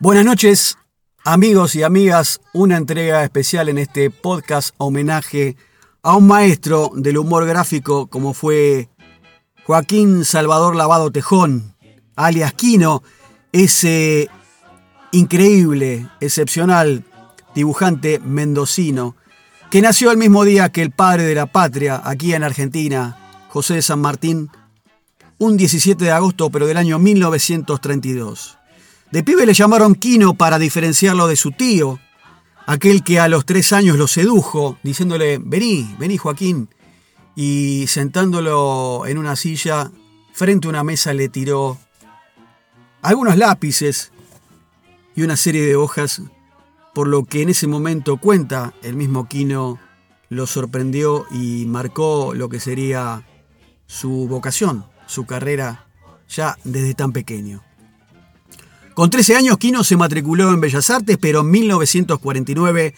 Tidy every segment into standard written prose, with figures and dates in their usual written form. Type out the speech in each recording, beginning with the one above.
Buenas noches, amigos y amigas. Una entrega especial en este podcast homenaje a un maestro del humor gráfico como fue Joaquín Salvador Lavado Tejón, alias Quino, ese increíble, excepcional dibujante mendocino que nació el mismo día que el padre de la patria aquí en Argentina, José de San Martín, un 17 de agosto pero del año 1932. De pibe le llamaron Quino para diferenciarlo de su tío, aquel que a los 3 años lo sedujo, diciéndole, vení Joaquín, y sentándolo en una silla, frente a una mesa le tiró algunos lápices y una serie de hojas, por lo que en ese momento, cuenta el mismo Quino, lo sorprendió y marcó lo que sería su vocación, su carrera, ya desde tan pequeño. Con 13 años, Quino se matriculó en Bellas Artes, pero en 1949,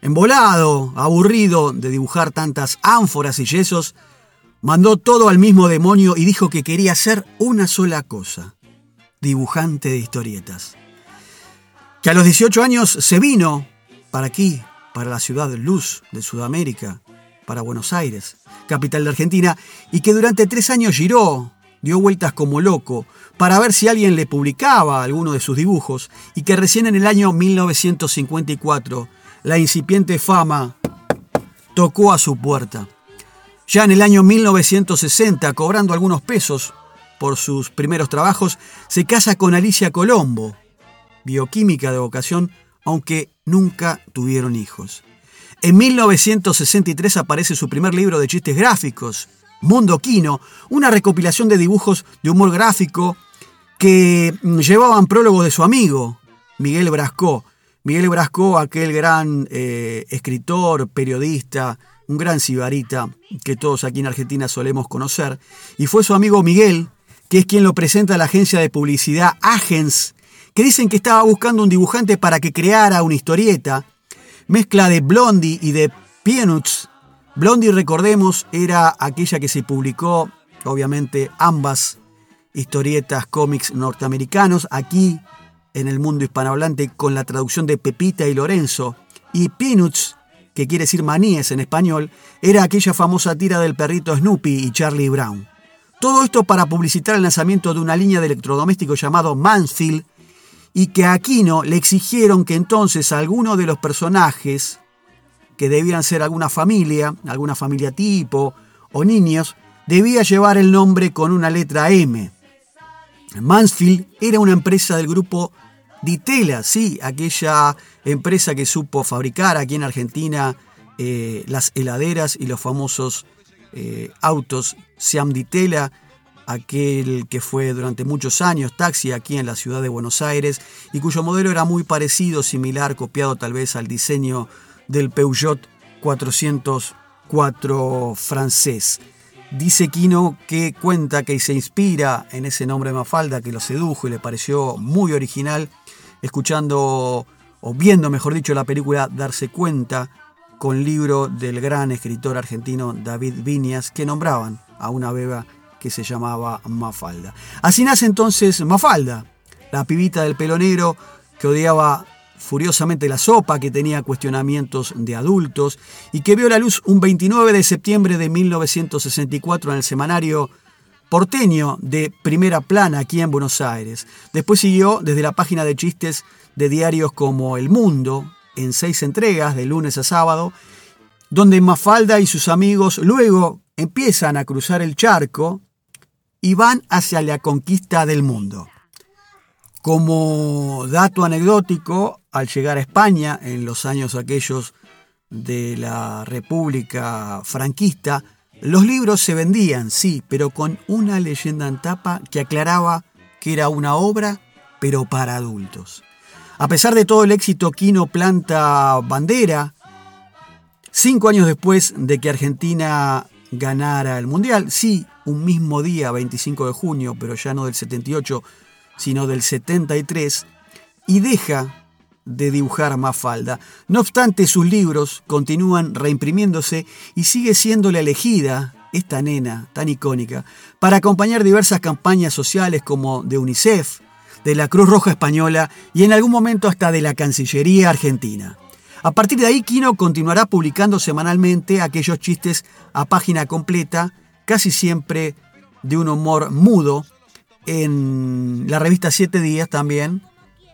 embolado, aburrido de dibujar tantas ánforas y yesos, mandó todo al mismo demonio y dijo que quería hacer una sola cosa: dibujante de historietas. Que a los 18 años se vino para aquí, para la ciudad Luz de Sudamérica, para Buenos Aires, capital de Argentina, y que durante 3 años giró, dio vueltas como loco para ver si alguien le publicaba alguno de sus dibujos, y que recién en el año 1954 la incipiente fama tocó a su puerta. Ya en el año 1960, cobrando algunos pesos por sus primeros trabajos, se casa con Alicia Colombo, bioquímica de vocación, aunque nunca tuvieron hijos. En 1963 aparece su primer libro de chistes gráficos, Mundo Quino, una recopilación de dibujos de humor gráfico que llevaban prólogos de su amigo, Miguel Brascó. Miguel Brascó, aquel gran escritor, periodista, un gran sibarita que todos aquí en Argentina solemos conocer. Y fue su amigo Miguel, que es quien lo presenta a la agencia de publicidad Agens, que dicen que estaba buscando un dibujante para que creara una historieta, mezcla de Blondie y de Peanuts. Blondie, recordemos, era aquella que se publicó, obviamente, ambas historietas, cómics norteamericanos, aquí en el mundo hispanohablante con la traducción de Pepita y Lorenzo, y Peanuts, que quiere decir maníes en español, era aquella famosa tira del perrito Snoopy y Charlie Brown. Todo esto para publicitar el lanzamiento de una línea de electrodomésticos llamado Mansfield, y que a Quino le exigieron que entonces alguno de los personajes, que debían ser alguna familia tipo o niños, debía llevar el nombre con una letra M. Mansfield era una empresa del grupo Di Tella, sí, aquella empresa que supo fabricar aquí en Argentina las heladeras y los famosos autos Siam Di Tella, aquel que fue durante muchos años taxi aquí en la ciudad de Buenos Aires y cuyo modelo era muy parecido, similar, copiado tal vez al diseño del Peugeot 404 francés. Dice Quino que cuenta que se inspira en ese nombre de Mafalda, que lo sedujo y le pareció muy original, escuchando o viendo, mejor dicho, la película Darse Cuenta, con libro del gran escritor argentino David Viñas, que nombraban a una beba que se llamaba Mafalda. Así nace entonces Mafalda, la pibita del pelo negro que odiaba furiosamente la sopa, que tenía cuestionamientos de adultos y que vio la luz un 29 de septiembre de 1964 en el semanario porteño de Primera Plana aquí en Buenos Aires. Después siguió desde la página de chistes de diarios como El Mundo, en 6 entregas de lunes a sábado, donde Mafalda y sus amigos luego empiezan a cruzar el charco y van hacia la conquista del mundo. Como dato anecdótico, al llegar a España en los años aquellos de la República franquista, los libros se vendían, sí, pero con una leyenda en tapa que aclaraba que era una obra, pero para adultos. A pesar de todo el éxito, Quino planta bandera 5 años después de que Argentina ganara el Mundial. Sí, un mismo día, 25 de junio, pero ya no del 78, sino del 73, y deja de dibujar Mafalda. No obstante, sus libros continúan reimprimiéndose y sigue siendo la elegida, esta nena tan icónica, para acompañar diversas campañas sociales como de UNICEF, de la Cruz Roja Española y en algún momento hasta de la Cancillería Argentina. A partir de ahí, Quino continuará publicando semanalmente aquellos chistes a página completa, casi siempre de un humor mudo, en la revista Siete Días también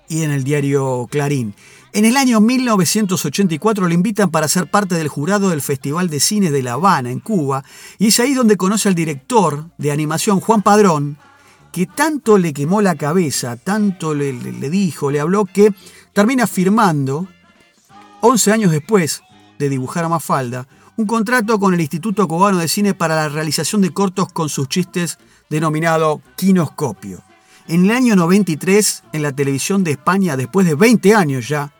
y en el diario Clarín. En el año 1984 le invitan para ser parte del jurado del Festival de Cine de La Habana, en Cuba, y es ahí donde conoce al director de animación Juan Padrón, que tanto le quemó la cabeza, tanto le dijo, le habló, que termina firmando, 11 años después de dibujar a Mafalda, un contrato con el Instituto Cubano de Cine para la realización de cortos con sus chistes, denominado Quinoscopio. En el año 93, en la televisión de España, después de 20 años ya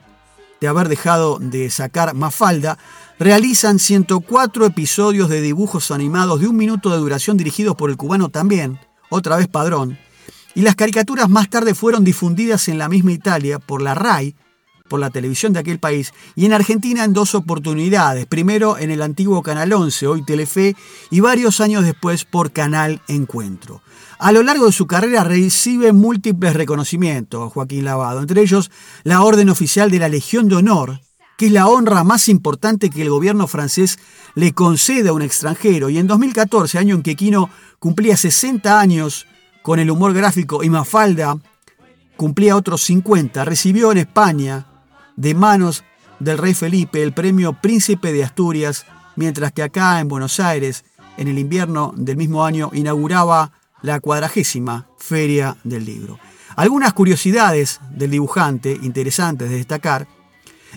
de haber dejado de sacar Mafalda, realizan 104 episodios de dibujos animados de un minuto de duración dirigidos por el cubano también, otra vez Padrón, y las caricaturas más tarde fueron difundidas en la misma Italia por la RAI, por la televisión de aquel país, y en Argentina en dos oportunidades, primero en el antiguo Canal 11, hoy Telefe, y varios años después por Canal Encuentro. A lo largo de su carrera recibe múltiples reconocimientos Joaquín Lavado, entre ellos la Orden Oficial de la Legión de Honor, que es la honra más importante que el gobierno francés le concede a un extranjero, y en 2014, año en que Quino cumplía 60 años con el humor gráfico y Mafalda cumplía otros 50, recibió en España, de manos del Rey Felipe, el premio Príncipe de Asturias, mientras que acá en Buenos Aires, en el invierno del mismo año, inauguraba la 40ª Feria del Libro. Algunas curiosidades del dibujante interesantes de destacar.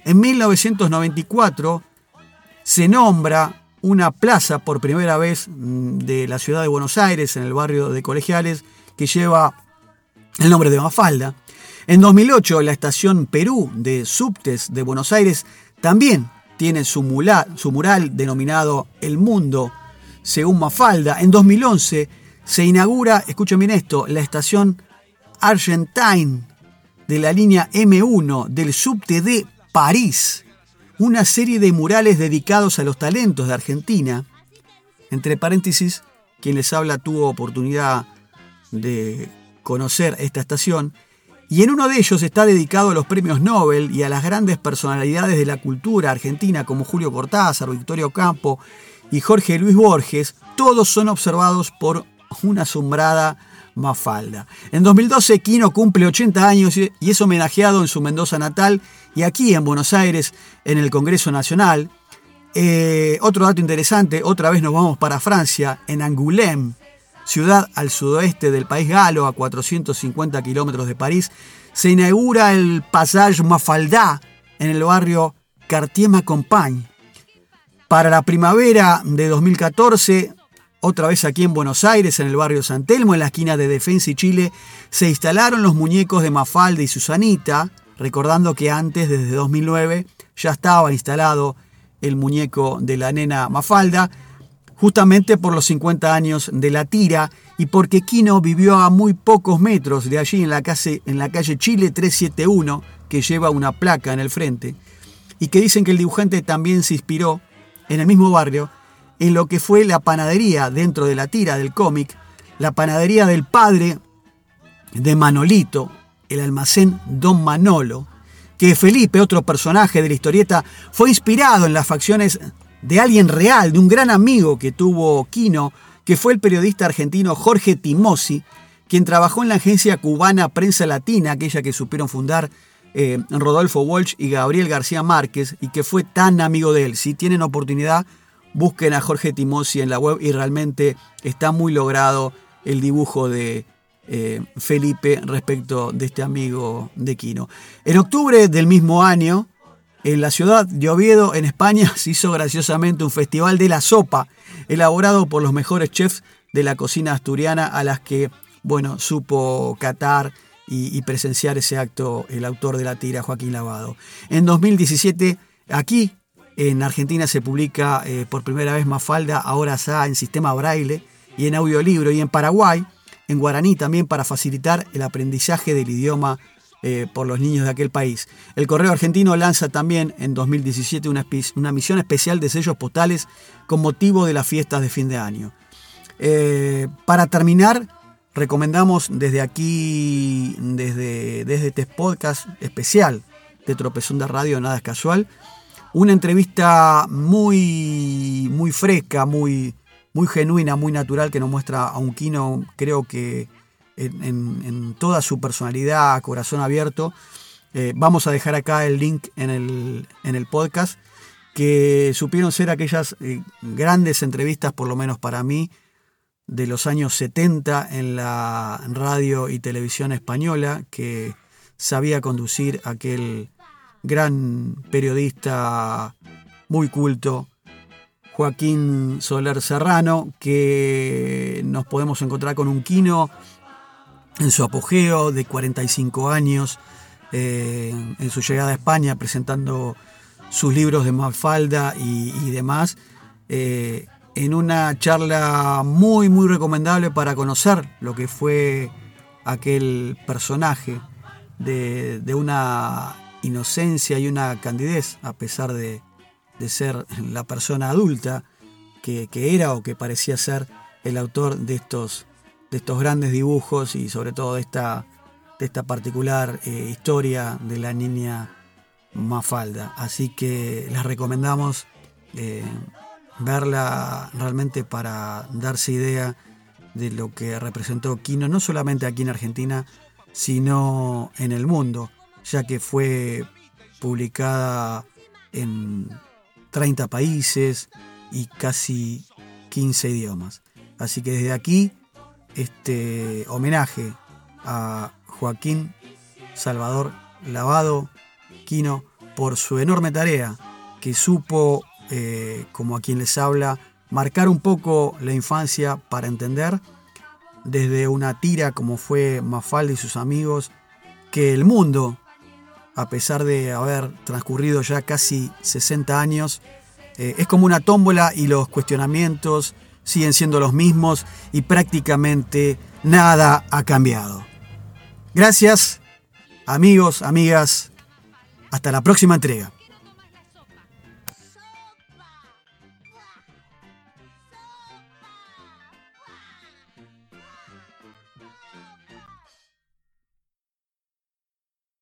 En 1994 se nombra una plaza por primera vez de la ciudad de Buenos Aires, en el barrio de Colegiales, que lleva el nombre de Mafalda. En 2008, la estación Perú de subtes de Buenos Aires también tiene su mural denominado El Mundo, según Mafalda. En 2011 se inaugura, escuchen bien esto, la estación Argentine de la línea M1 del subte de París, una serie de murales dedicados a los talentos de Argentina. Entre paréntesis, quien les habla tuvo oportunidad de conocer esta estación. Y en uno de ellos está dedicado a los premios Nobel y a las grandes personalidades de la cultura argentina como Julio Cortázar, Victoria Ocampo y Jorge Luis Borges. Todos son observados por una asombrada Mafalda. En 2012, Quino cumple 80 años y es homenajeado en su Mendoza natal y aquí en Buenos Aires, en el Congreso Nacional. Otro dato interesante, otra vez nos vamos para Francia, en Angoulême, ciudad al sudoeste del país galo, a 450 kilómetros de París, se inaugura el Passage Mafalda en el barrio Cartier-Maccompagne. Para la primavera de 2014, otra vez aquí en Buenos Aires, en el barrio San Telmo, en la esquina de Defensa y Chile, se instalaron los muñecos de Mafalda y Susanita, recordando que antes, desde 2009, ya estaba instalado el muñeco de la nena Mafalda, justamente por los 50 años de la tira y porque Quino vivió a muy pocos metros de allí, en la calle Chile 371, que lleva una placa en el frente, y que dicen que el dibujante también se inspiró en el mismo barrio en lo que fue la panadería dentro de la tira del cómic, la panadería del padre de Manolito, el almacén Don Manolo, que Felipe, otro personaje de la historieta, fue inspirado en las facciones de alguien real, de un gran amigo que tuvo Quino, que fue el periodista argentino Jorge Timosi, quien trabajó en la agencia cubana Prensa Latina, aquella que supieron fundar Rodolfo Walsh y Gabriel García Márquez, y que fue tan amigo de él. Si tienen oportunidad, busquen a Jorge Timosi en la web y realmente está muy logrado el dibujo de Felipe respecto de este amigo de Quino. En octubre del mismo año, en la ciudad de Oviedo, en España, se hizo graciosamente un festival de la sopa, elaborado por los mejores chefs de la cocina asturiana, a las que, bueno, supo catar y presenciar ese acto el autor de la tira, Joaquín Lavado. En 2017, aquí en Argentina se publica por primera vez Mafalda, ahora ya en sistema braille y en audiolibro, y en Paraguay, en guaraní también, para facilitar el aprendizaje del idioma por los niños de aquel país. El Correo Argentino lanza también en 2017 una misión especial de sellos postales con motivo de las fiestas de fin de año. Para terminar, Recomendamos desde aquí, desde este podcast especial de Tropezón de Radio, Nada es Casual, una entrevista muy fresca, muy genuina, muy natural, que nos muestra a un Quino, creo que en toda su personalidad, corazón abierto. Vamos a dejar acá el link en el podcast, que supieron ser aquellas grandes entrevistas, por lo menos para mí, de los años 70 en la radio y televisión española, que sabía conducir aquel gran periodista muy culto, Joaquín Soler Serrano, que nos podemos encontrar con un Quino en su apogeo de 45 años, en su llegada a España, presentando sus libros de Mafalda y demás, en una charla muy recomendable para conocer lo que fue aquel personaje de una inocencia y una candidez, a pesar de ser la persona adulta que era o que parecía ser el autor de estos grandes dibujos y sobre todo de esta particular historia de la niña Mafalda. Así que les recomendamos verla realmente para darse idea de lo que representó Quino, no solamente aquí en Argentina, sino en el mundo, ya que fue publicada en 30 países y casi 15 idiomas. Así que desde aquí, este homenaje a Joaquín Salvador Lavado Quino por su enorme tarea, que supo, como a quien les habla, marcar un poco la infancia para entender, desde una tira como fue Mafalda y sus amigos, que el mundo, a pesar de haber transcurrido ya casi 60 años, es como una tómbola y los cuestionamientos siguen siendo los mismos y prácticamente nada ha cambiado. Gracias, amigos, amigas. Hasta la próxima entrega.